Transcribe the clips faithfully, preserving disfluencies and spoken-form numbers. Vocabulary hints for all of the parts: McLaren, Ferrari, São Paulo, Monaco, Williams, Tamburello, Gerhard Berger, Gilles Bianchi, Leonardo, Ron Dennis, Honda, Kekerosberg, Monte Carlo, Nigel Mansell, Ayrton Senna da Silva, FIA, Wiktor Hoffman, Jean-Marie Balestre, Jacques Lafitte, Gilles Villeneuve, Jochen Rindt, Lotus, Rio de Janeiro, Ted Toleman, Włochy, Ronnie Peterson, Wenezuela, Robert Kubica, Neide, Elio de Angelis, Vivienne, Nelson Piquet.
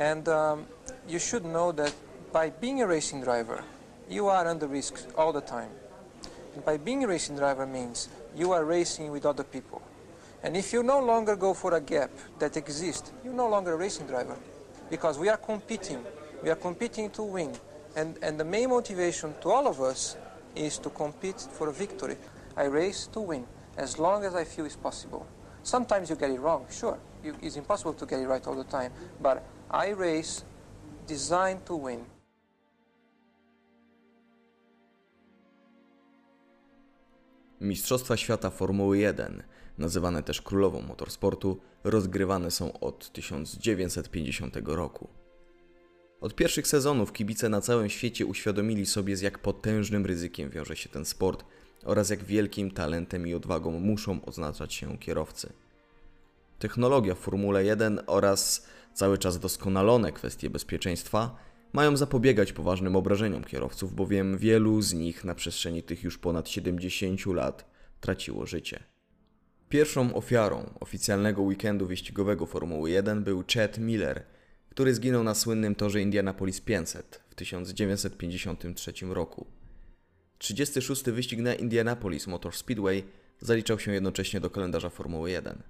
And um, you should know that by being a racing driver, you are under risk all the time. And by being a racing driver means you are racing with other people. And if you no longer go for a gap that exists, you're no longer a racing driver. Because we are competing. We are competing to win. And, and the main motivation to all of us is to compete for a victory. I race to win, as long as I feel it's possible. Sometimes you get it wrong, sure. You, it's impossible to get it right all the time. But I race designed to win. Mistrzostwa Świata Formuły jeden, nazywane też królową motorsportu, rozgrywane są od tysiąc dziewięćset pięćdziesiątego roku. Od pierwszych sezonów kibice na całym świecie uświadomili sobie, z jak potężnym ryzykiem wiąże się ten sport oraz jak wielkim talentem i odwagą muszą odznaczać się kierowcy. Technologia w Formule jeden oraz cały czas doskonalone kwestie bezpieczeństwa mają zapobiegać poważnym obrażeniom kierowców, bowiem wielu z nich na przestrzeni tych już ponad siedemdziesięciu lat traciło życie. Pierwszą ofiarą oficjalnego weekendu wyścigowego Formuły jeden był Chad Miller, który zginął na słynnym torze Indianapolis pięćset w tysiąc dziewięćset pięćdziesiątym trzecim roku. trzydziesty szósty wyścig na Indianapolis Motor Speedway zaliczał się jednocześnie do kalendarza Formuły jeden.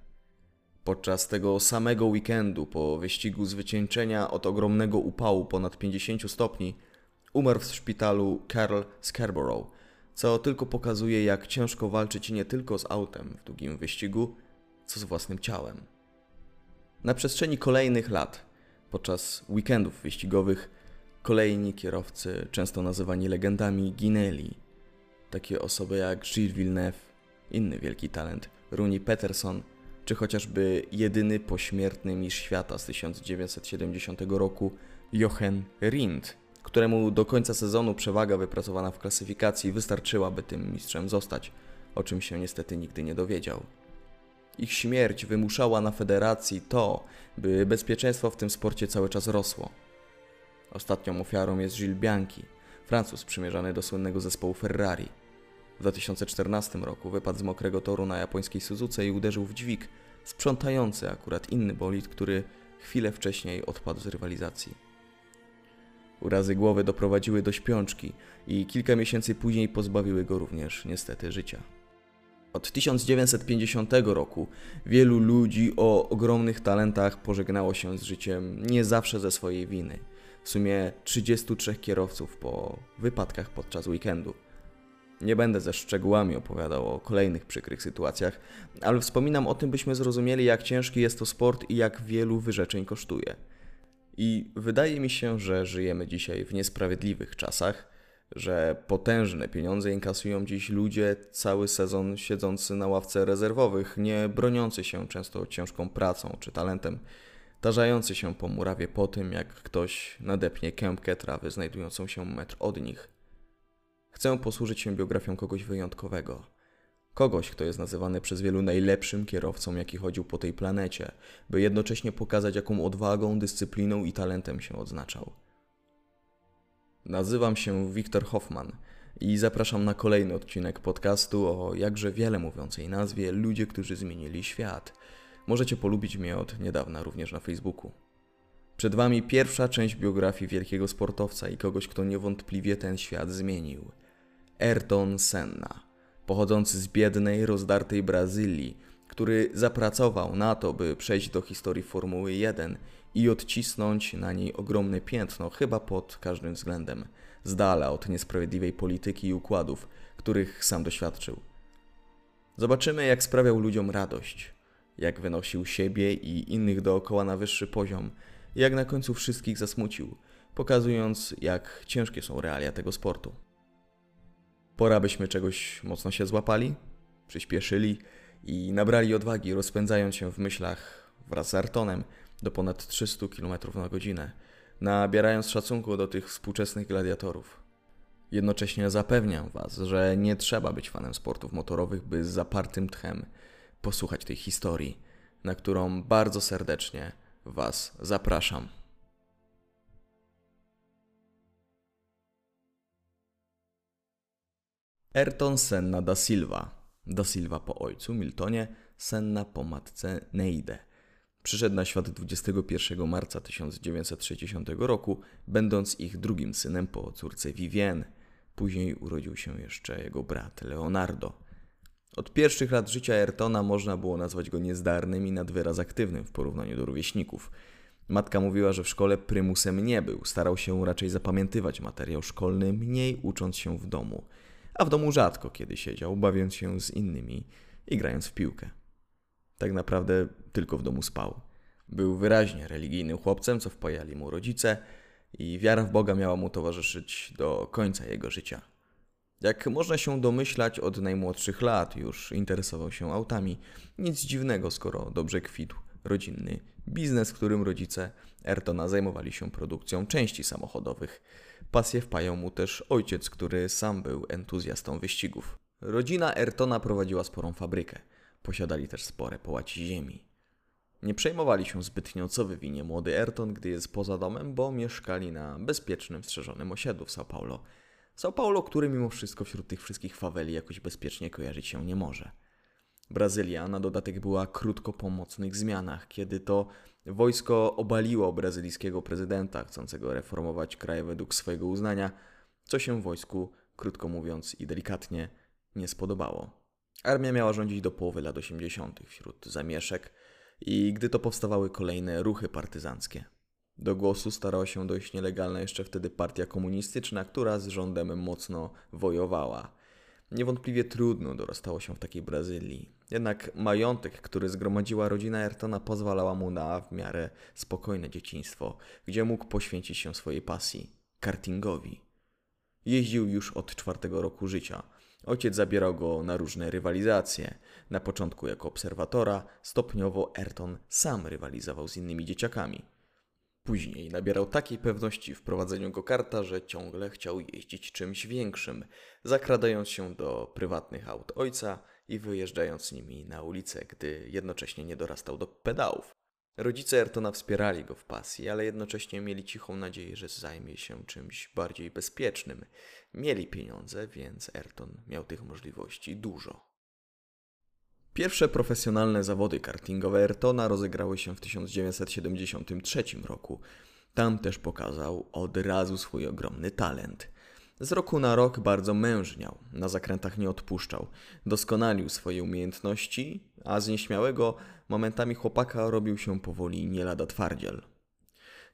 Podczas tego samego weekendu, po wyścigu zwieńczenia od ogromnego upału ponad pięćdziesięciu stopni, umarł w szpitalu Carl Scarborough, co tylko pokazuje, jak ciężko walczyć nie tylko z autem w długim wyścigu, co z własnym ciałem. Na przestrzeni kolejnych lat, podczas weekendów wyścigowych, kolejni kierowcy, często nazywani legendami, ginęli. Takie osoby jak Gilles Villeneuve, inny wielki talent, Ronnie Peterson, czy chociażby jedyny pośmiertny mistrz świata z tysiąc dziewięćset siedemdziesiątego roku Jochen Rindt, któremu do końca sezonu przewaga wypracowana w klasyfikacji wystarczyła, by tym mistrzem zostać, o czym się niestety nigdy nie dowiedział. Ich śmierć wymuszała na federacji to, by bezpieczeństwo w tym sporcie cały czas rosło. Ostatnią ofiarą jest Gilles Bianchi, Francuz przymierzany do słynnego zespołu Ferrari. W dwa tysiące czternastym roku wypadł z mokrego toru na japońskiej Suzuce i uderzył w dźwig sprzątający akurat inny bolid, który chwilę wcześniej odpadł z rywalizacji. Urazy głowy doprowadziły do śpiączki i kilka miesięcy później pozbawiły go również niestety życia. Od tysiąc dziewięćset pięćdziesiątego roku wielu ludzi o ogromnych talentach pożegnało się z życiem nie zawsze ze swojej winy. W sumie trzydziestu trzech kierowców po wypadkach podczas weekendu. Nie będę ze szczegółami opowiadał o kolejnych przykrych sytuacjach, ale wspominam o tym, byśmy zrozumieli, jak ciężki jest to sport i jak wielu wyrzeczeń kosztuje. I wydaje mi się, że żyjemy dzisiaj w niesprawiedliwych czasach, że potężne pieniądze inkasują dziś ludzie cały sezon siedzący na ławce rezerwowych, nie broniący się często ciężką pracą czy talentem, tarzający się po murawie po tym, jak ktoś nadepnie kępkę trawy znajdującą się metr od nich. Chcę posłużyć się biografią kogoś wyjątkowego. Kogoś, kto jest nazywany przez wielu najlepszym kierowcą, jaki chodził po tej planecie, by jednocześnie pokazać, jaką odwagą, dyscypliną i talentem się odznaczał. Nazywam się Wiktor Hoffman i zapraszam na kolejny odcinek podcastu o jakże wiele mówiącej nazwie Ludzie, którzy zmienili świat. Możecie polubić mnie od niedawna również na Facebooku. Przed Wami pierwsza część biografii wielkiego sportowca i kogoś, kto niewątpliwie ten świat zmienił. Ayrton Senna, pochodzący z biednej, rozdartej Brazylii, który zapracował na to, by przejść do historii Formuły jeden i odcisnąć na niej ogromne piętno, chyba pod każdym względem, z dala od niesprawiedliwej polityki i układów, których sam doświadczył. Zobaczymy, jak sprawiał ludziom radość, jak wynosił siebie i innych dookoła na wyższy poziom, jak na końcu wszystkich zasmucił, pokazując, jak ciężkie są realia tego sportu. Pora, byśmy czegoś mocno się złapali, przyspieszyli i nabrali odwagi, rozpędzając się w myślach wraz z Ayrtonem do ponad trzystu kilometrów na godzinę, nabierając szacunku do tych współczesnych gladiatorów. Jednocześnie zapewniam Was, że nie trzeba być fanem sportów motorowych, by z zapartym tchem posłuchać tej historii, na którą bardzo serdecznie Was zapraszam. Ayrton Senna da Silva. Da Silva po ojcu Miltonie, Senna po matce Neide. Przyszedł na świat dwudziestego pierwszego marca tysiąc dziewięćset sześćdziesiątego roku, będąc ich drugim synem po córce Vivienne. Później urodził się jeszcze jego brat Leonardo. Od pierwszych lat życia Ayrtona można było nazwać go niezdarnym i nad wyraz aktywnym w porównaniu do rówieśników. Matka mówiła, że w szkole prymusem nie był, starał się raczej zapamiętywać materiał szkolny, mniej ucząc się w domu. A w domu rzadko kiedy siedział, bawiąc się z innymi i grając w piłkę. Tak naprawdę tylko w domu spał. Był wyraźnie religijnym chłopcem, co wpajali mu rodzice i wiara w Boga miała mu towarzyszyć do końca jego życia. Jak można się domyślać, od najmłodszych lat już interesował się autami. Nic dziwnego, skoro dobrze kwitł rodzinny biznes, w którym rodzice Ayrtona zajmowali się produkcją części samochodowych. Pasję wpajał mu też ojciec, który sam był entuzjastą wyścigów. Rodzina Ayrtona prowadziła sporą fabrykę. Posiadali też spore połaci ziemi. Nie przejmowali się zbytnio, co wywinie młody Ayrton, gdy jest poza domem, bo mieszkali na bezpiecznym, strzeżonym osiedlu w São Paulo. São Paulo, który mimo wszystko wśród tych wszystkich faweli jakoś bezpiecznie kojarzyć się nie może. Brazylia na dodatek była krótko po mocnych zmianach, kiedy to wojsko obaliło brazylijskiego prezydenta chcącego reformować kraj według swojego uznania, co się wojsku, krótko mówiąc i delikatnie, nie spodobało. Armia miała rządzić do połowy lat osiemdziesiątych wśród zamieszek i gdy to powstawały kolejne ruchy partyzanckie. Do głosu starała się dojść nielegalna jeszcze wtedy partia komunistyczna, która z rządem mocno wojowała. Niewątpliwie trudno dorastało się w takiej Brazylii. Jednak majątek, który zgromadziła rodzina Ayrtona, pozwalała mu na w miarę spokojne dzieciństwo, gdzie mógł poświęcić się swojej pasji – kartingowi. Jeździł już od czwartego roku życia. Ojciec zabierał go na różne rywalizacje. Na początku jako obserwatora, stopniowo Ayrton sam rywalizował z innymi dzieciakami. Później nabierał takiej pewności w prowadzeniu go-karta, że ciągle chciał jeździć czymś większym, zakradając się do prywatnych aut ojca i wyjeżdżając z nimi na ulicę, gdy jednocześnie nie dorastał do pedałów. Rodzice Ayrtona wspierali go w pasji, ale jednocześnie mieli cichą nadzieję, że zajmie się czymś bardziej bezpiecznym. Mieli pieniądze, więc Ayrton miał tych możliwości dużo. Pierwsze profesjonalne zawody kartingowe Ayrtona rozegrały się w tysiąc dziewięćset siedemdziesiątym trzecim roku. Tam też pokazał od razu swój ogromny talent. Z roku na rok bardzo mężniał, na zakrętach nie odpuszczał, doskonalił swoje umiejętności, a z nieśmiałego momentami chłopaka robił się powoli nie lada twardziel.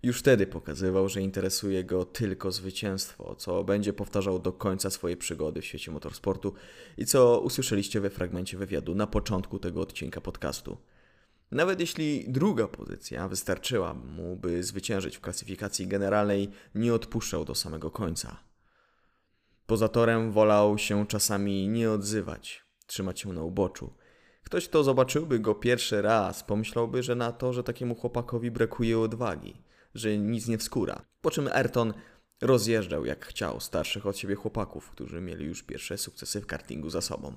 Już wtedy pokazywał, że interesuje go tylko zwycięstwo, co będzie powtarzał do końca swojej przygody w świecie motorsportu i co usłyszeliście we fragmencie wywiadu na początku tego odcinka podcastu. Nawet jeśli druga pozycja wystarczyła mu, by zwyciężyć w klasyfikacji generalnej, nie odpuszczał do samego końca. Poza torem wolał się czasami nie odzywać, trzymać się na uboczu. Ktoś, kto zobaczyłby go pierwszy raz, pomyślałby, że na to, że takiemu chłopakowi brakuje odwagi, że nic nie wskóra. Po czym Ayrton rozjeżdżał jak chciał starszych od siebie chłopaków, którzy mieli już pierwsze sukcesy w kartingu za sobą.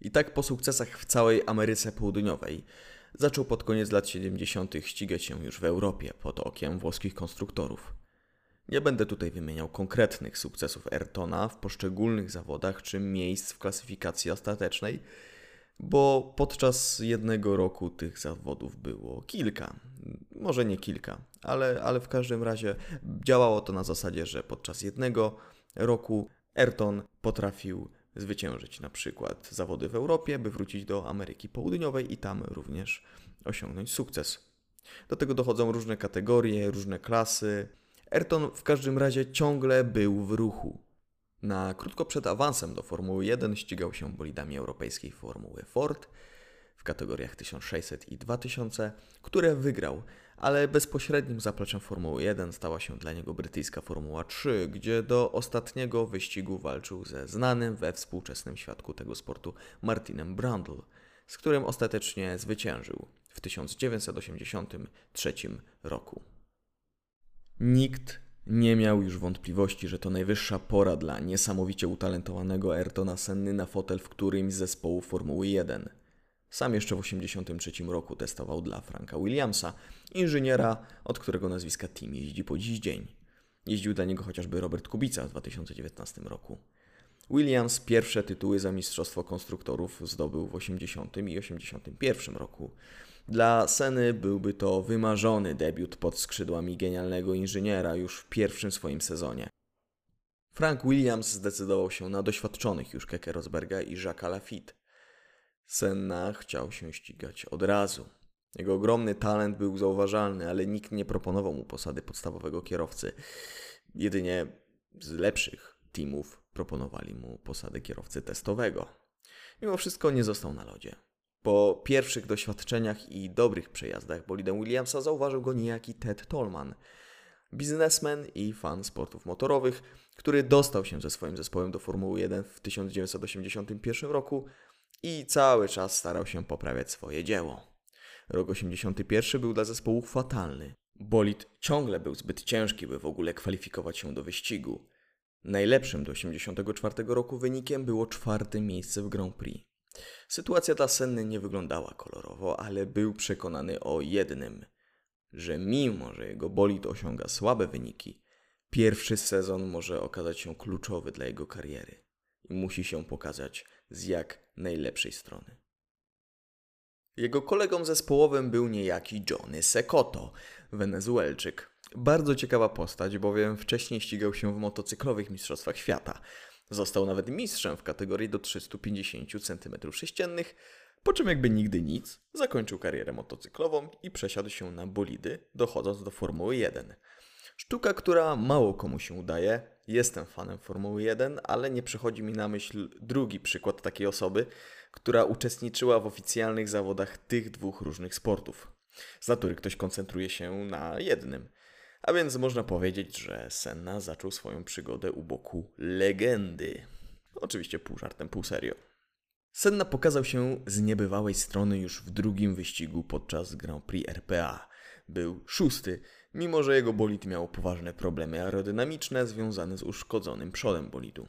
I tak po sukcesach w całej Ameryce Południowej zaczął pod koniec lat siedemdziesiątych ścigać się już w Europie pod okiem włoskich konstruktorów. Nie będę tutaj wymieniał konkretnych sukcesów Ayrtona w poszczególnych zawodach czy miejsc w klasyfikacji ostatecznej, bo podczas jednego roku tych zawodów było kilka, może nie kilka, ale, ale w każdym razie działało to na zasadzie, że podczas jednego roku Ayrton potrafił zwyciężyć na przykład zawody w Europie, by wrócić do Ameryki Południowej i tam również osiągnąć sukces. Do tego dochodzą różne kategorie, różne klasy. Ayrton w każdym razie ciągle był w ruchu. Na krótko przed awansem do Formuły jeden ścigał się bolidami europejskiej Formuły Ford w kategoriach tysiąc sześćset i dwa tysiące, które wygrał, ale bezpośrednim zapleczem Formuły jeden stała się dla niego brytyjska Formuła trzy, gdzie do ostatniego wyścigu walczył ze znanym we współczesnym świadku tego sportu Martinem Brundle, z którym ostatecznie zwyciężył w tysiąc dziewięćset osiemdziesiątym trzecim roku. Nikt nie miał już wątpliwości, że to najwyższa pora dla niesamowicie utalentowanego Ayrtona Senny na fotel w którymś z zespołów Formuły jeden. Sam jeszcze w tysiąc dziewięćset osiemdziesiątym trzecim roku testował dla Franka Williamsa, inżyniera, od którego nazwiska team jeździ po dziś dzień. Jeździł dla niego chociażby Robert Kubica w dwa tysiące dziewiętnastym roku. Williams pierwsze tytuły za mistrzostwo konstruktorów zdobył w tysiąc dziewięćset osiemdziesiątym i osiemdziesiątym pierwszym roku. Dla Senny byłby to wymarzony debiut pod skrzydłami genialnego inżyniera już w pierwszym swoim sezonie. Frank Williams zdecydował się na doświadczonych już Kekerosberga i Jacques'a Lafitte. Senna chciał się ścigać od razu. Jego ogromny talent był zauważalny, ale nikt nie proponował mu posady podstawowego kierowcy. Jedynie z lepszych teamów proponowali mu posadę kierowcy testowego. Mimo wszystko nie został na lodzie. Po pierwszych doświadczeniach i dobrych przejazdach bolidem Williamsa zauważył go niejaki Ted Toleman, biznesmen i fan sportów motorowych, który dostał się ze swoim zespołem do Formuły jeden w tysiąc dziewięćset osiemdziesiątym pierwszym roku i cały czas starał się poprawiać swoje dzieło. Rok osiemdziesiąty pierwszy był dla zespołu fatalny. Bolid ciągle był zbyt ciężki, by w ogóle kwalifikować się do wyścigu. Najlepszym do osiemdziesiątego czwartego roku wynikiem było czwarte miejsce w Grand Prix. Sytuacja dla Senny nie wyglądała kolorowo, ale był przekonany o jednym, że mimo, że jego bolid osiąga słabe wyniki, pierwszy sezon może okazać się kluczowy dla jego kariery i musi się pokazać z jak najlepszej strony. Jego kolegą zespołowym był niejaki Johnny Cecotto, Wenezuelczyk. Bardzo ciekawa postać, bowiem wcześniej ścigał się w motocyklowych mistrzostwach świata. Został nawet mistrzem w kategorii do trzystu pięćdziesięciu centymetrów sześciennych, po czym jakby nigdy nic zakończył karierę motocyklową i przesiadł się na bolidy, dochodząc do Formuły jeden. Sztuka, która mało komu się udaje. Jestem fanem Formuły jeden, ale nie przychodzi mi na myśl drugi przykład takiej osoby, która uczestniczyła w oficjalnych zawodach tych dwóch różnych sportów. Z natury ktoś koncentruje się na jednym. A więc można powiedzieć, że Senna zaczął swoją przygodę u boku legendy. Oczywiście pół żartem, pół serio. Senna pokazał się z niebywałej strony już w drugim wyścigu podczas Grand Prix R P A. Był szósty, mimo że jego bolid miał poważne problemy aerodynamiczne związane z uszkodzonym przodem bolidu.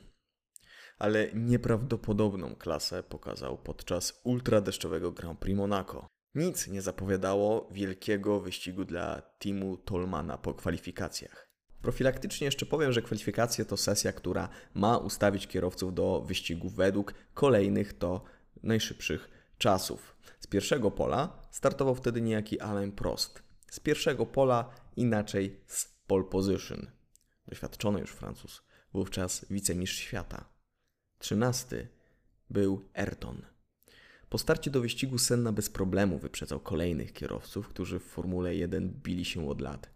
Ale nieprawdopodobną klasę pokazał podczas ultradeszczowego Grand Prix Monaco. Nic nie zapowiadało wielkiego wyścigu dla teamu Tolemana po kwalifikacjach. Profilaktycznie jeszcze powiem, że kwalifikacje to sesja, która ma ustawić kierowców do wyścigu według kolejnych to najszybszych czasów. Z pierwszego pola startował wtedy niejaki Alain Prost. Z pierwszego pola inaczej z pole position. Doświadczony już Francuz, wówczas wicemistrz świata. trzynasty był Ayrton. Po starcie do wyścigu Senna bez problemu wyprzedzał kolejnych kierowców, którzy w Formule jeden bili się od lat.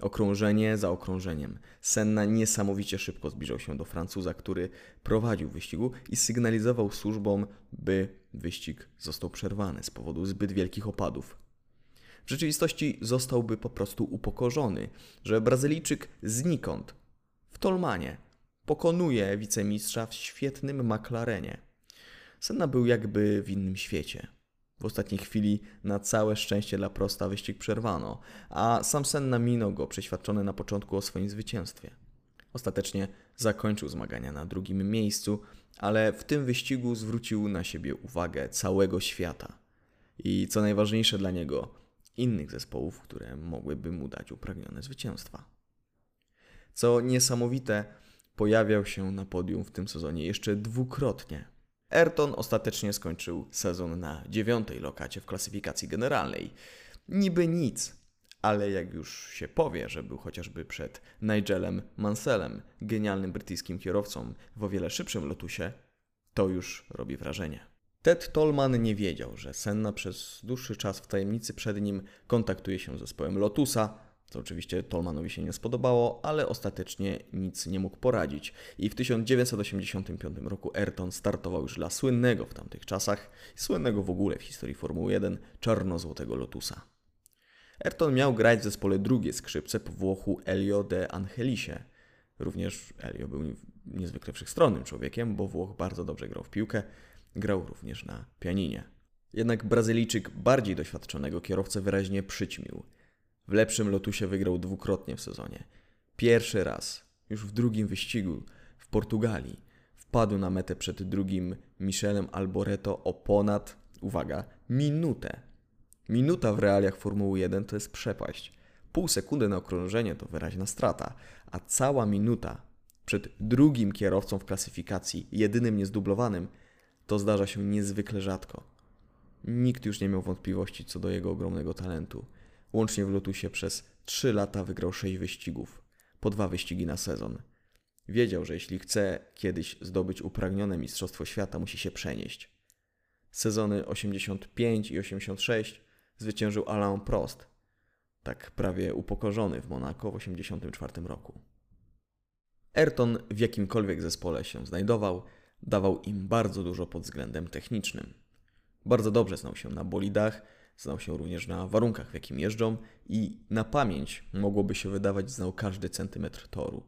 Okrążenie za okrążeniem. Senna niesamowicie szybko zbliżał się do Francuza, który prowadził wyścigu i sygnalizował służbom, by wyścig został przerwany z powodu zbyt wielkich opadów. W rzeczywistości zostałby po prostu upokorzony, że Brazylijczyk znikąd, w Tolemanie, pokonuje wicemistrza w świetnym McLarenie. Senna był jakby w innym świecie. W ostatniej chwili na całe szczęście dla Prosta wyścig przerwano, a sam Senna minął go, przeświadczony na początku o swoim zwycięstwie. Ostatecznie zakończył zmagania na drugim miejscu, ale w tym wyścigu zwrócił na siebie uwagę całego świata. I co najważniejsze dla niego, innych zespołów, które mogłyby mu dać upragnione zwycięstwa. Co niesamowite, pojawiał się na podium w tym sezonie jeszcze dwukrotnie. Ayrton ostatecznie skończył sezon na dziewiątej lokacie w klasyfikacji generalnej. Niby nic, ale jak już się powie, że był chociażby przed Nigelem Mansellem, genialnym brytyjskim kierowcą w o wiele szybszym Lotusie, to już robi wrażenie. Ted Toleman nie wiedział, że Senna przez dłuższy czas w tajemnicy przed nim kontaktuje się z zespołem Lotusa, co oczywiście Tolemanowi się nie spodobało, ale ostatecznie nic nie mógł poradzić. I w tysiąc dziewięćset osiemdziesiątym piątym roku Ayrton startował już dla słynnego w tamtych czasach, słynnego w ogóle w historii Formuły jeden, czarno-złotego Lotusa. Ayrton miał grać w zespole drugie skrzypce po Włochu Elio de Angelisie. Również Elio był niezwykle wszechstronnym człowiekiem, bo Włoch bardzo dobrze grał w piłkę, grał również na pianinie. Jednak Brazylijczyk bardziej doświadczonego kierowcę wyraźnie przyćmił. W lepszym Lotusie wygrał dwukrotnie w sezonie. Pierwszy raz, już w drugim wyścigu w Portugalii, wpadł na metę przed drugim Michelem Alboreto o ponad, uwaga, minutę. Minuta w realiach Formuły jeden to jest przepaść. Pół sekundy na okrążenie to wyraźna strata, a cała minuta przed drugim kierowcą w klasyfikacji, jedynym niezdublowanym, to zdarza się niezwykle rzadko. nikt już nie miał wątpliwości co do jego ogromnego talentu. Łącznie w Lotusie przez trzy lata wygrał sześć wyścigów, po dwa wyścigi na sezon. Wiedział, że jeśli chce kiedyś zdobyć upragnione Mistrzostwo Świata, musi się przenieść. Sezony osiemdziesiąt pięć i osiemdziesiąt sześć zwyciężył Alain Prost, tak prawie upokorzony w Monaco w tysiąc dziewięćset osiemdziesiątym czwartym roku. Ayrton w jakimkolwiek zespole się znajdował, dawał im bardzo dużo pod względem technicznym. Bardzo dobrze znał się na bolidach, znał się również na warunkach, w jakim jeżdżą i na pamięć mogłoby się wydawać znał każdy centymetr toru.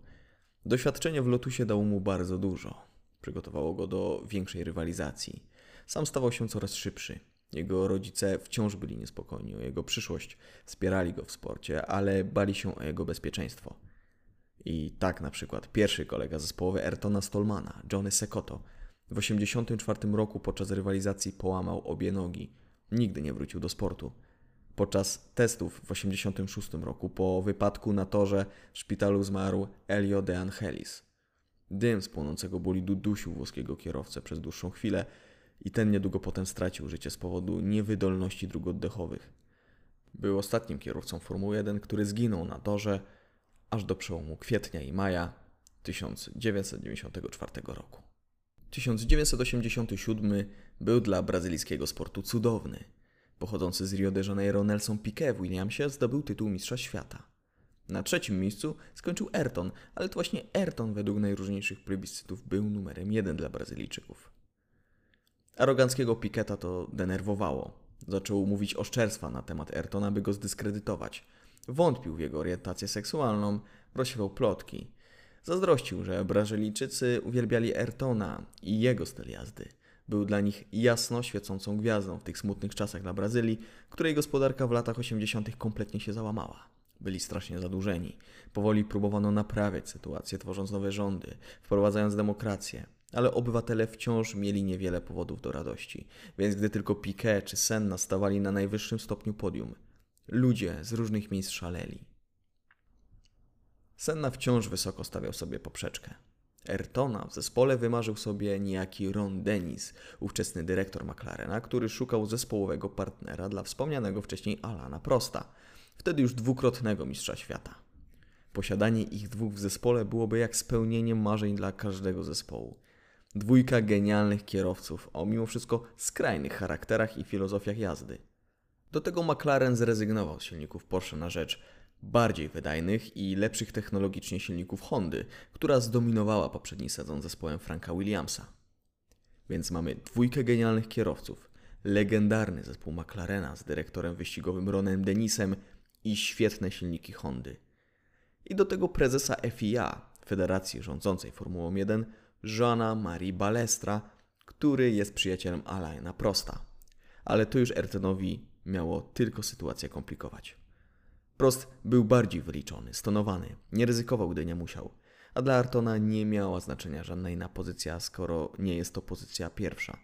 Doświadczenie w Lotusie dało mu bardzo dużo. Przygotowało go do większej rywalizacji. Sam stawał się coraz szybszy. Jego rodzice wciąż byli niespokojni o jego przyszłość, wspierali go w sporcie, ale bali się o jego bezpieczeństwo. I tak na przykład pierwszy kolega zespołowy Ayrtona z Tolemana, Johnny Cecotto, w tysiąc dziewięćset osiemdziesiątym czwartym roku podczas rywalizacji połamał obie nogi. Nigdy nie wrócił do sportu. Podczas testów w tysiąc dziewięćset osiemdziesiątym szóstym roku po wypadku na torze w szpitalu zmarł Elio de Angelis. Dym z płonącego bolidu dusił włoskiego kierowcę przez dłuższą chwilę i ten niedługo potem stracił życie z powodu niewydolności dróg oddechowych. Był ostatnim kierowcą Formuły jeden, który zginął na torze aż do przełomu kwietnia i maja tysiąc dziewięćset dziewięćdziesiątego czwartego roku. tysiąc dziewięćset osiemdziesiąty siódmy był dla brazylijskiego sportu cudowny. Pochodzący z Rio de Janeiro Nelson Piquet w Williamsie zdobył tytuł mistrza świata. Na trzecim miejscu skończył Ayrton, ale to właśnie Ayrton według najróżniejszych plebiscytów był numerem jeden dla Brazylijczyków. Aroganckiego Piqueta to denerwowało. Zaczął mówić oszczerstwa na temat Ayrtona, by go zdyskredytować. Wątpił w jego orientację seksualną, rozsiewał plotki. Zazdrościł, że Brazylijczycy uwielbiali Ayrtona i jego styl jazdy. Był dla nich jasno świecącą gwiazdą w tych smutnych czasach dla Brazylii, której gospodarka w latach osiemdziesiątych kompletnie się załamała. Byli strasznie zadłużeni. Powoli próbowano naprawiać sytuację, tworząc nowe rządy, wprowadzając demokrację. Ale obywatele wciąż mieli niewiele powodów do radości. Więc gdy tylko Piquet czy Senna stawali na najwyższym stopniu podium, ludzie z różnych miejsc szaleli. Senna wciąż wysoko stawiał sobie poprzeczkę. Ayrtona w zespole wymarzył sobie niejaki Ron Dennis, ówczesny dyrektor McLarena, który szukał zespołowego partnera dla wspomnianego wcześniej Alaina Prosta, wtedy już dwukrotnego mistrza świata. Posiadanie ich dwóch w zespole byłoby jak spełnienie marzeń dla każdego zespołu. Dwójka genialnych kierowców o mimo wszystko skrajnych charakterach i filozofiach jazdy. Do tego McLaren zrezygnował z silników Porsche na rzecz bardziej wydajnych i lepszych technologicznie silników Hondy, która zdominowała poprzedni sezon zespołem Franka Williamsa. Więc mamy dwójkę genialnych kierowców, legendarny zespół McLarena z dyrektorem wyścigowym Ronem Dennisem i świetne silniki Hondy. I do tego prezesa F I A, federacji rządzącej Formułą jeden, Jeana-Marie Balestra, który jest przyjacielem Alaina Prosta. Ale to już Ayrtonowi miało tylko sytuację komplikować. Prost był bardziej wyliczony, stonowany, nie ryzykował, gdy nie musiał. A dla Ayrtona nie miała znaczenia żadna inna pozycja, skoro nie jest to pozycja pierwsza.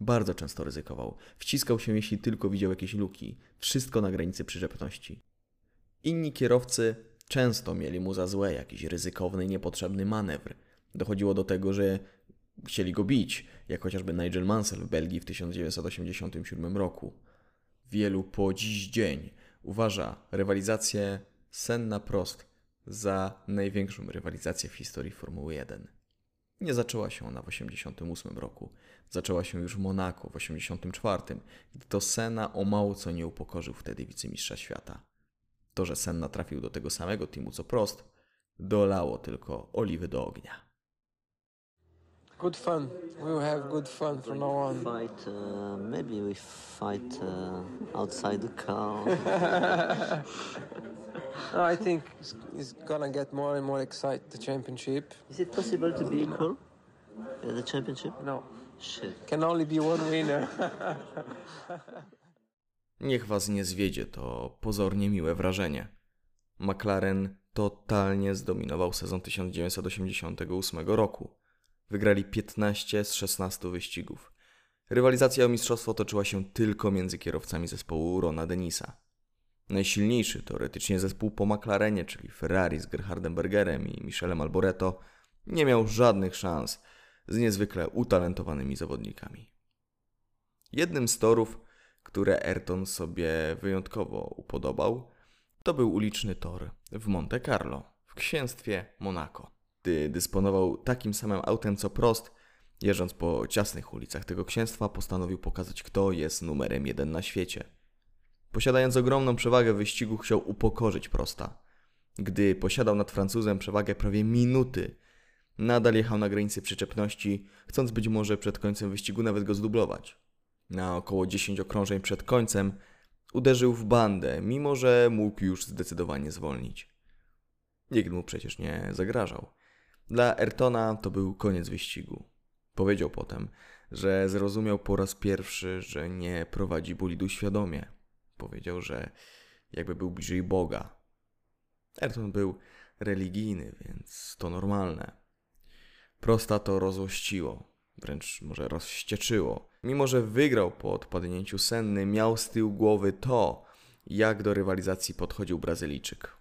Bardzo często ryzykował. Wciskał się, jeśli tylko widział jakieś luki. Wszystko na granicy przyczepności. Inni kierowcy często mieli mu za złe jakiś ryzykowny, niepotrzebny manewr. Dochodziło do tego, że chcieli go bić, jak chociażby Nigel Mansell w Belgii w tysiąc dziewięćset osiemdziesiątym siódmym roku. Wielu po dziś dzień uważa rywalizację Senna-Prost za największą rywalizację w historii Formuły jeden. Nie zaczęła się ona w tysiąc dziewięćset osiemdziesiątym ósmym roku. Zaczęła się już w Monaco w tysiąc dziewięćset osiemdziesiątym czwartym, gdy to Senna o mało co nie upokorzył wtedy wicemistrza świata. To, że Senna trafił do tego samego teamu co Prost, dolało tylko oliwy do ognia. Good fun. We will have good fun from now on. Fight, uh, maybe we fight uh, outside the car. No, I think it's, it's gonna get more and more exciting. The championship. Is it possible to be equal? Uh, the championship? No. Shit. Can only be one winner. Niech was nie zwiedzie to pozornie miłe wrażenie. McLaren totalnie zdominował sezon tysiąc dziewięćset osiemdziesiątego ósmego roku. Wygrali piętnaście z szesnastu wyścigów. Rywalizacja o mistrzostwo toczyła się tylko między kierowcami zespołu Rona Dennisa. Najsilniejszy teoretycznie zespół po McLarenie, czyli Ferrari z Gerhardem Bergerem i Michelem Alboreto, nie miał żadnych szans z niezwykle utalentowanymi zawodnikami. Jednym z torów które Ayrton sobie wyjątkowo upodobał, to był uliczny tor w Monte Carlo, w księstwie Monaco. Gdy dysponował takim samym autem co Prost, jeżdżąc po ciasnych ulicach tego księstwa, postanowił pokazać, kto jest numerem jeden na świecie. Posiadając ogromną przewagę w wyścigu, chciał upokorzyć Prosta. Gdy posiadał nad Francuzem przewagę prawie minuty, nadal jechał na granicy przyczepności, chcąc być może przed końcem wyścigu nawet go zdublować. Na około dziesięć okrążeń przed końcem uderzył w bandę, mimo że mógł już zdecydowanie zwolnić. Nikt mu przecież nie zagrażał. Dla Ayrtona to był koniec wyścigu. Powiedział potem, że zrozumiał po raz pierwszy, że nie prowadzi bolidu świadomie. Powiedział, że jakby był bliżej Boga. Ayrton był religijny, więc to normalne. Prosta to rozłościło, wręcz może rozścieczyło. Mimo że wygrał po odpadnięciu Senny, miał z tyłu głowy to, jak do rywalizacji podchodził Brazylijczyk.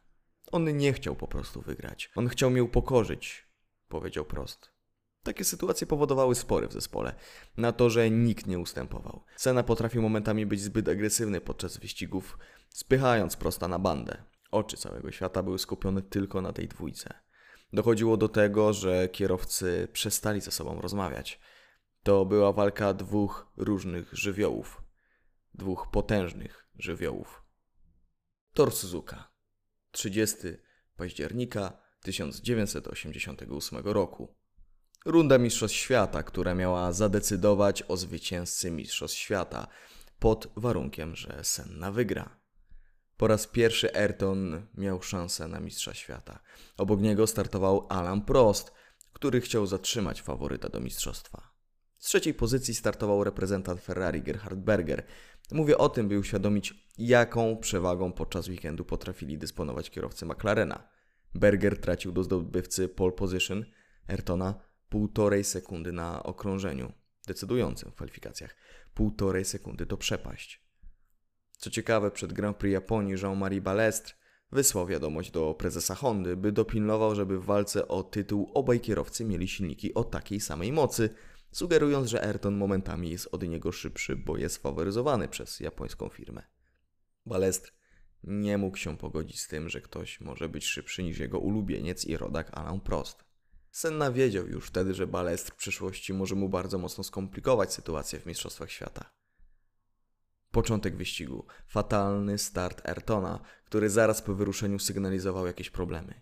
On nie chciał po prostu wygrać. On chciał mnie upokorzyć, powiedział Prost. Takie sytuacje powodowały spory w zespole, na to, że nikt nie ustępował. Senna potrafił momentami być zbyt agresywny podczas wyścigów, spychając Prosta na bandę. Oczy całego świata były skupione tylko na tej dwójce. Dochodziło do tego, że kierowcy przestali ze sobą rozmawiać. To była walka dwóch różnych żywiołów. Dwóch potężnych żywiołów. Tor Suzuka. trzydziestego października tysiąc dziewięćset osiemdziesiątego ósmego roku. Runda Mistrzostw Świata, która miała zadecydować o zwycięzcy Mistrzostw Świata pod warunkiem, że Senna wygra. Po raz pierwszy Ayrton miał szansę na Mistrza Świata. Obok niego startował Alain Prost, który chciał zatrzymać faworyta do mistrzostwa. Z trzeciej pozycji startował reprezentant Ferrari Gerhard Berger. Mówię o tym, by uświadomić, jaką przewagą podczas weekendu potrafili dysponować kierowcy McLarena. Berger tracił do zdobywcy pole position Ayrtona półtorej sekundy na okrążeniu, decydującym w kwalifikacjach. Półtorej sekundy to przepaść. Co ciekawe, przed Grand Prix Japonii Jean-Marie Balestre wysłał wiadomość do prezesa Hondy, by dopilnował, żeby w walce o tytuł obaj kierowcy mieli silniki o takiej samej mocy, sugerując, że Ayrton momentami jest od niego szybszy, bo jest faworyzowany przez japońską firmę. Balestre nie mógł się pogodzić z tym, że ktoś może być szybszy niż jego ulubieniec i rodak Alain Prost. Senna wiedział już wtedy, że Balestre w przyszłości może mu bardzo mocno skomplikować sytuację w Mistrzostwach Świata. Początek wyścigu. Fatalny start Ayrtona, który zaraz po wyruszeniu sygnalizował jakieś problemy.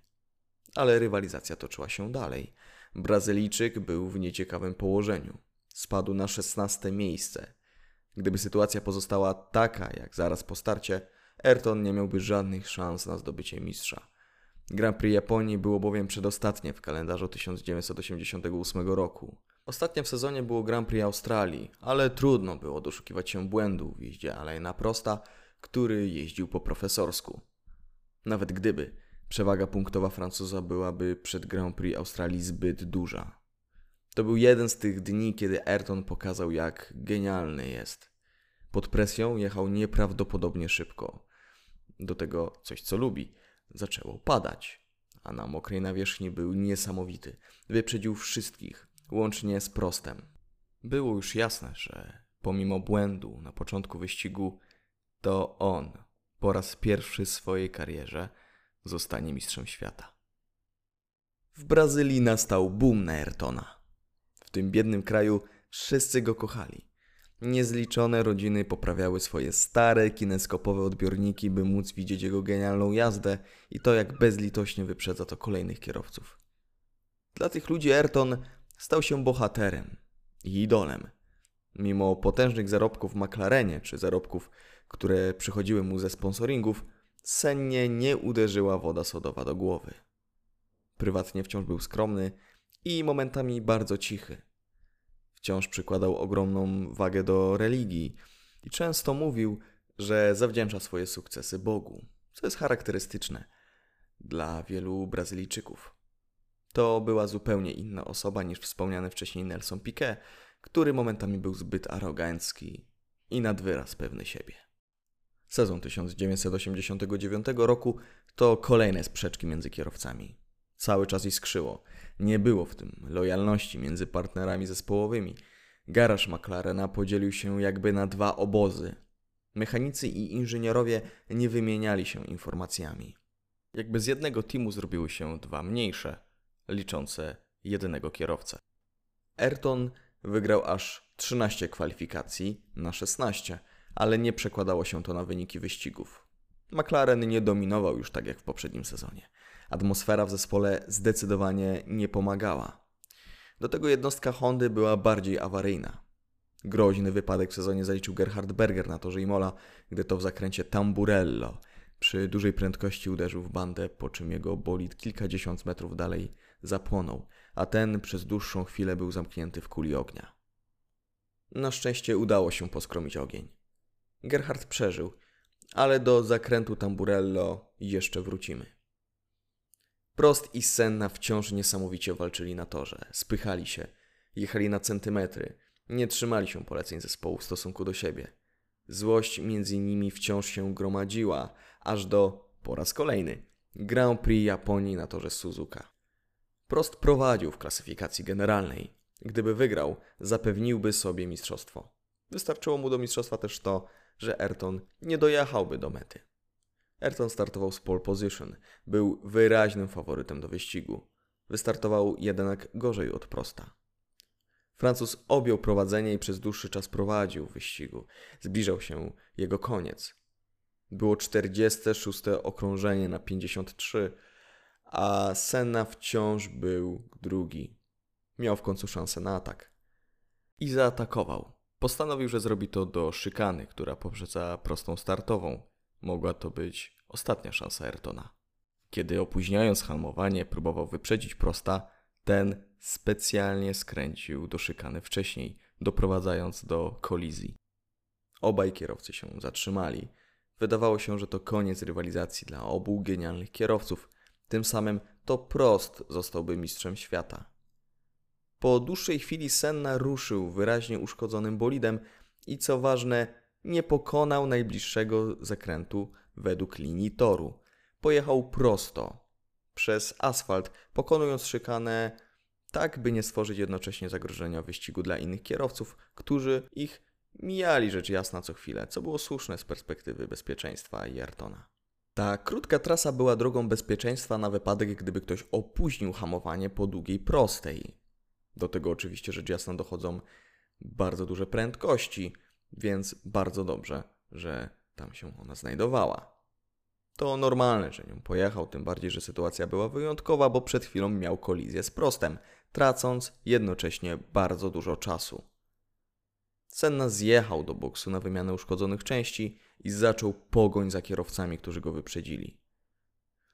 Ale rywalizacja toczyła się dalej. Brazylijczyk był w nieciekawym położeniu. Spadł na szesnaste miejsce. Gdyby sytuacja pozostała taka jak zaraz po starcie, Ayrton nie miałby żadnych szans na zdobycie mistrza. Grand Prix Japonii było bowiem przedostatnie w kalendarzu tysiąc dziewięćset osiemdziesiątego ósmego roku. Ostatnie w sezonie było Grand Prix Australii, ale trudno było doszukiwać się błędu w jeździe Alaina Prosta, który jeździł po profesorsku. Nawet gdyby, przewaga punktowa Francuza byłaby przed Grand Prix Australii zbyt duża. To był jeden z tych dni, kiedy Ayrton pokazał, jak genialny jest. Pod presją jechał nieprawdopodobnie szybko. Do tego coś, co lubi. Zaczęło padać, a na mokrej nawierzchni był niesamowity. Wyprzedził wszystkich, łącznie z Prostem. Było już jasne, że pomimo błędu na początku wyścigu, to on po raz pierwszy w swojej karierze zostanie mistrzem świata. W Brazylii nastał boom na Ayrtona. W tym biednym kraju wszyscy go kochali. Niezliczone rodziny poprawiały swoje stare, kineskopowe odbiorniki, by móc widzieć jego genialną jazdę i to, jak bezlitośnie wyprzedza to kolejnych kierowców. Dla tych ludzi Ayrton stał się bohaterem i idolem. Mimo potężnych zarobków w McLarenie, czy zarobków, które przychodziły mu ze sponsoringów, Sennie nie uderzyła woda sodowa do głowy. Prywatnie wciąż był skromny i momentami bardzo cichy. Wciąż przykładał ogromną wagę do religii i często mówił, że zawdzięcza swoje sukcesy Bogu, co jest charakterystyczne dla wielu Brazylijczyków. To była zupełnie inna osoba niż wspomniany wcześniej Nelson Piquet, który momentami był zbyt arogancki i nad wyraz pewny siebie. Sezon tysiąc dziewięćset osiemdziesiątego dziewiątego roku to kolejne sprzeczki między kierowcami. Cały czas iskrzyło. Nie było w tym lojalności między partnerami zespołowymi. Garaż McLarena podzielił się jakby na dwa obozy. Mechanicy i inżynierowie nie wymieniali się informacjami. Jakby z jednego teamu zrobiły się dwa mniejsze, liczące jednego kierowcę. Ayrton wygrał aż trzynaście kwalifikacji na szesnaście, ale nie przekładało się to na wyniki wyścigów. McLaren nie dominował już tak jak w poprzednim sezonie. Atmosfera w zespole zdecydowanie nie pomagała. Do tego jednostka Hondy była bardziej awaryjna. Groźny wypadek w sezonie zaliczył Gerhard Berger na torze Imola, gdy to w zakręcie Tamburello przy dużej prędkości uderzył w bandę, po czym jego bolid kilkadziesiąt metrów dalej zapłonął, a ten przez dłuższą chwilę był zamknięty w kuli ognia. Na szczęście udało się poskromić ogień. Gerhard przeżył, ale do zakrętu Tamburello jeszcze wrócimy. Prost i Senna wciąż niesamowicie walczyli na torze, spychali się, jechali na centymetry, nie trzymali się poleceń zespołu w stosunku do siebie. Złość między nimi wciąż się gromadziła, aż do, po raz kolejny, Grand Prix Japonii na torze Suzuka. Prost prowadził w klasyfikacji generalnej. Gdyby wygrał, zapewniłby sobie mistrzostwo. Wystarczyło mu do mistrzostwa też to, że Ayrton nie dojechałby do mety. Ayrton startował z pole position, był wyraźnym faworytem do wyścigu. Wystartował jednak gorzej od Prosta. Francuz objął prowadzenie i przez dłuższy czas prowadził w wyścigu. Zbliżał się jego koniec. Było czterdzieste szóste okrążenie na pięćdziesiąt trzy, a Senna wciąż był drugi. Miał w końcu szansę na atak. I zaatakował. Postanowił, że zrobi to do szykany, która poprzedza prostą startową. Mogła to być ostatnia szansa Ayrtona. Kiedy opóźniając hamowanie próbował wyprzedzić Prosta, ten specjalnie skręcił do szykany wcześniej, doprowadzając do kolizji. Obaj kierowcy się zatrzymali. Wydawało się, że to koniec rywalizacji dla obu genialnych kierowców. Tym samym to Prost zostałby mistrzem świata. Po dłuższej chwili Senna ruszył wyraźnie uszkodzonym bolidem i co ważne, nie pokonał najbliższego zakrętu według linii toru. Pojechał prosto przez asfalt, pokonując szykanę tak, by nie stworzyć jednocześnie zagrożenia wyścigu dla innych kierowców, którzy ich mijali rzecz jasna co chwilę, co było słuszne z perspektywy bezpieczeństwa i Ayrtona. Ta krótka trasa była drogą bezpieczeństwa na wypadek, gdyby ktoś opóźnił hamowanie po długiej prostej. Do tego oczywiście rzecz jasna dochodzą bardzo duże prędkości, więc bardzo dobrze, że tam się ona znajdowała. To normalne, że nią pojechał, tym bardziej, że sytuacja była wyjątkowa, bo przed chwilą miał kolizję z Prostem, tracąc jednocześnie bardzo dużo czasu. Senna zjechał do boksu na wymianę uszkodzonych części i zaczął pogoń za kierowcami, którzy go wyprzedzili.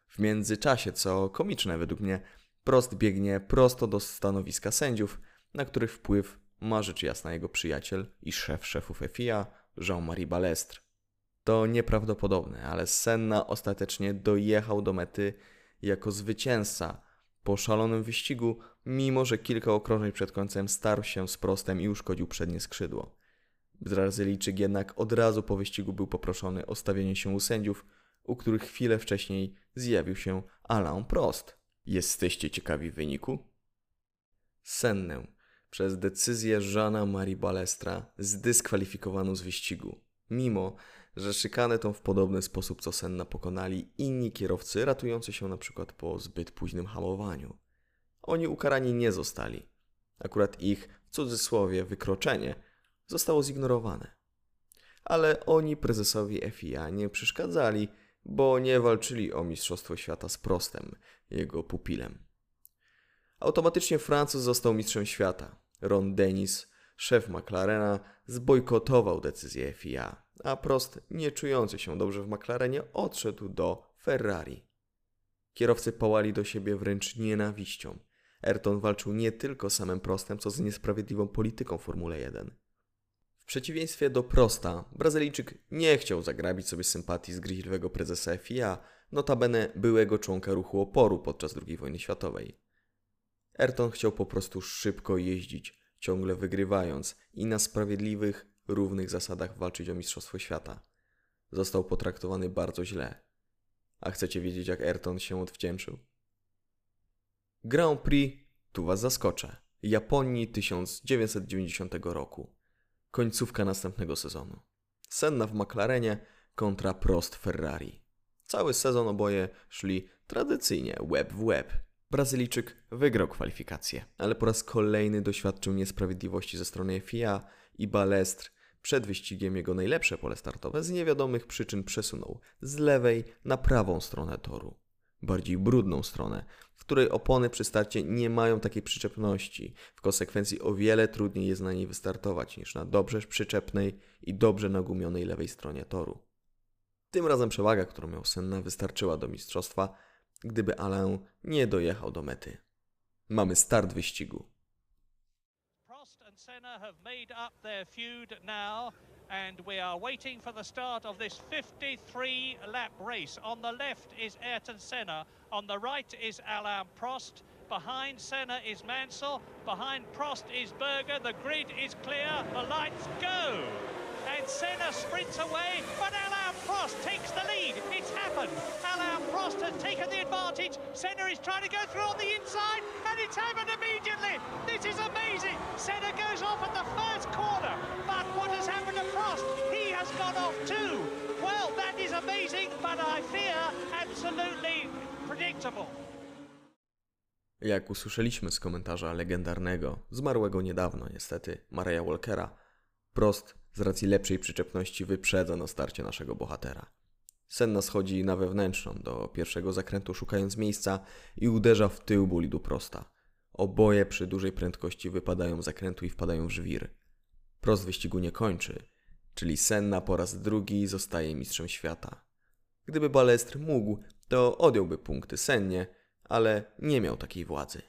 W międzyczasie, co komiczne według mnie, Prost biegnie prosto do stanowiska sędziów, na których wpływ ma rzecz jasna jego przyjaciel i szef szefów F I A, Jean-Marie Balestre. To nieprawdopodobne, ale Senna ostatecznie dojechał do mety jako zwycięzca po szalonym wyścigu, mimo że kilka okrążeń przed końcem starł się z Prostem i uszkodził przednie skrzydło. Brazylijczyk jednak od razu po wyścigu był poproszony o stawienie się u sędziów, u których chwilę wcześniej zjawił się Alain Prost. Jesteście ciekawi wyniku? Sennę przez decyzję Jeana-Marie Balestra zdyskwalifikowano z wyścigu, mimo że szykanę tą w podobny sposób co Senna pokonali inni kierowcy ratujący się na przykład po zbyt późnym hamowaniu. Oni ukarani nie zostali. Akurat ich, w cudzysłowie, wykroczenie zostało zignorowane. Ale oni prezesowi F I A nie przeszkadzali, bo nie walczyli o Mistrzostwo Świata z Prostem, jego pupilem. Automatycznie Francuz został mistrzem świata. Ron Dennis, szef McLarena, zbojkotował decyzję F I A, a Prost, nie czujący się dobrze w McLarenie, odszedł do Ferrari. Kierowcy pałali do siebie wręcz nienawiścią. Ayrton walczył nie tylko z samym Prostem, co z niesprawiedliwą polityką Formuły jeden. W przeciwieństwie do Prosta, Brazylijczyk nie chciał zagrabić sobie sympatii zgryźliwego prezesa F I A, notabene byłego członka ruchu oporu podczas drugiej wojny światowej. Ayrton chciał po prostu szybko jeździć, ciągle wygrywając i na sprawiedliwych, równych zasadach walczyć o Mistrzostwo Świata. Został potraktowany bardzo źle. A chcecie wiedzieć, jak Ayrton się odwdzięczył? Grand Prix, tu was zaskoczę, Japonii tysiąc dziewięćset dziewięćdziesiątego roku. Końcówka następnego sezonu. Senna w McLarenie kontra Prost w Ferrari. Cały sezon oboje szli tradycyjnie łeb w łeb. Brazylijczyk wygrał kwalifikacje, ale po raz kolejny doświadczył niesprawiedliwości ze strony F I A i Balestre przed wyścigiem jego najlepsze pole startowe z niewiadomych przyczyn przesunął z lewej na prawą stronę toru. Bardziej brudną stronę, w której opony przy starcie nie mają takiej przyczepności. W konsekwencji o wiele trudniej jest na niej wystartować niż na dobrze przyczepnej i dobrze nagumionej lewej stronie toru. Tym razem przewaga, którą miał Senna, wystarczyła do mistrzostwa, gdyby Alain nie dojechał do mety. Mamy start wyścigu. Prost and Senna have made up their feud now and we are waiting for the start of this fifty-three lap race. On the left is Ayrton Senna, on the right is Alain Prost, behind Senna is Mansell, behind Prost is Berger. The grid is clear, the lights go. And Senna sprints away, but Alain Prost takes the lead. It's happened. Alain Prost has taken the advantage. Senna is trying to go through on the inside, and it's happened immediately. This is amazing. Senna goes off at the first corner, but what has happened to Prost? He has gone off too. Well, that is amazing, but I fear absolutely predictable. Jak usłyszeliśmy z komentarza legendarnego, zmarłego niedawno niestety, Murray'a Walkera, Prost z racji lepszej przyczepności wyprzedza na starcie naszego bohatera. Senna schodzi na wewnętrzną do pierwszego zakrętu, szukając miejsca i uderza w tył bolidu Prosta. Oboje przy dużej prędkości wypadają z zakrętu i wpadają w żwir. Prost wyścigu nie kończy, czyli Senna po raz drugi zostaje mistrzem świata. Gdyby Balestre mógł, to odjąłby punkty Sennie, ale nie miał takiej władzy.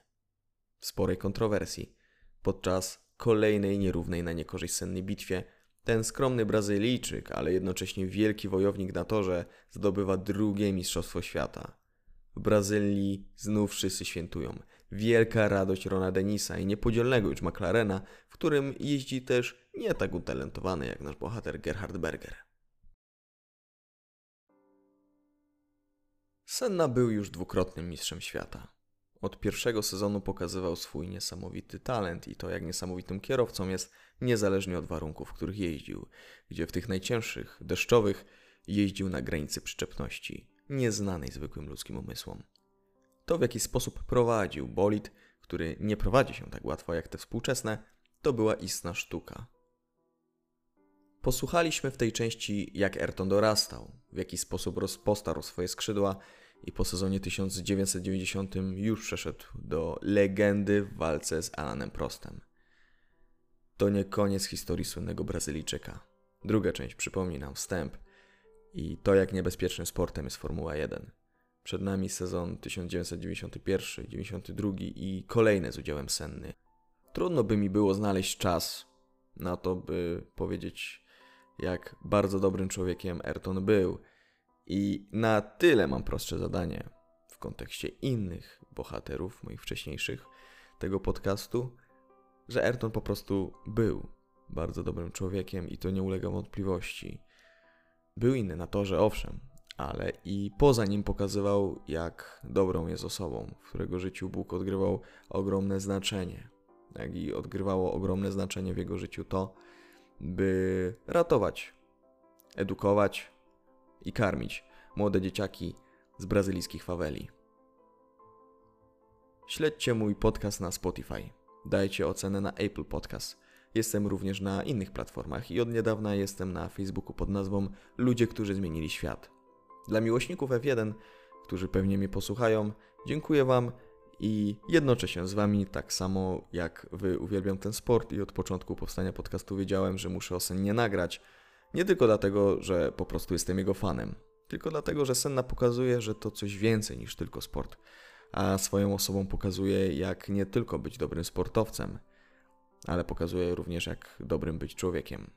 Sporej kontrowersji. Podczas kolejnej nierównej na niekorzyść Senny bitwie ten skromny Brazylijczyk, ale jednocześnie wielki wojownik na torze, zdobywa drugie mistrzostwo świata. W Brazylii znów wszyscy świętują. Wielka radość Rona Dennisa i niepodzielnego już McLarena, w którym jeździ też nie tak utalentowany jak nasz bohater Gerhard Berger. Senna był już dwukrotnym mistrzem świata. Od pierwszego sezonu pokazywał swój niesamowity talent i to, jak niesamowitym kierowcą jest, niezależnie od warunków, w których jeździł, gdzie w tych najcięższych, deszczowych, jeździł na granicy przyczepności, nieznanej zwykłym ludzkim umysłom. To, w jaki sposób prowadził bolid, który nie prowadzi się tak łatwo jak te współczesne, to była istna sztuka. Posłuchaliśmy w tej części, jak Ayrton dorastał, w jaki sposób rozpostarł swoje skrzydła i po sezonie tysiąc dziewięćset dziewięćdziesiątym już przeszedł do legendy w walce z Alainem Prostem. To nie koniec historii słynnego Brazylijczyka. Druga część przypomni nam wstęp i to, jak niebezpiecznym sportem jest Formuła jeden. Przed nami sezon tysiąc dziewięćset dziewięćdziesiąty pierwszy, dziewięćdziesiąty drugi i kolejne z udziałem Senny. Trudno by mi było znaleźć czas na to, by powiedzieć, jak bardzo dobrym człowiekiem Ayrton był. I na tyle mam prostsze zadanie w kontekście innych bohaterów, moich wcześniejszych tego podcastu, że Ayrton po prostu był bardzo dobrym człowiekiem i to nie ulega wątpliwości. Był inny na torze, owszem, ale i poza nim pokazywał, jak dobrą jest osobą, w którego życiu Bóg odgrywał ogromne znaczenie. Jak i odgrywało ogromne znaczenie w jego życiu to, by ratować, edukować i karmić młode dzieciaki z brazylijskich faweli. Śledźcie mój podcast na Spotify. Dajcie ocenę na Apple Podcast. Jestem również na innych platformach i od niedawna jestem na Facebooku pod nazwą Ludzie, którzy zmienili świat. Dla miłośników F jeden, którzy pewnie mnie posłuchają, dziękuję Wam i jednocześnie z Wami, tak samo jak Wy, uwielbiam ten sport i od początku powstania podcastu wiedziałem, że muszę o Sennie nagrać. Nie tylko dlatego, że po prostu jestem jego fanem, tylko dlatego, że Senna pokazuje, że to coś więcej niż tylko sport, a swoją osobą pokazuje, jak nie tylko być dobrym sportowcem, ale pokazuje również, jak dobrym być człowiekiem.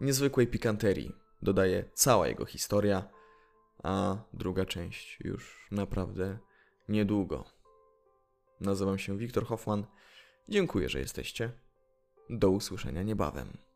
Niezwykłej pikanterii dodaje cała jego historia, a druga część już naprawdę niedługo. Nazywam się Wiktor Hoffman, dziękuję, że jesteście, do usłyszenia niebawem.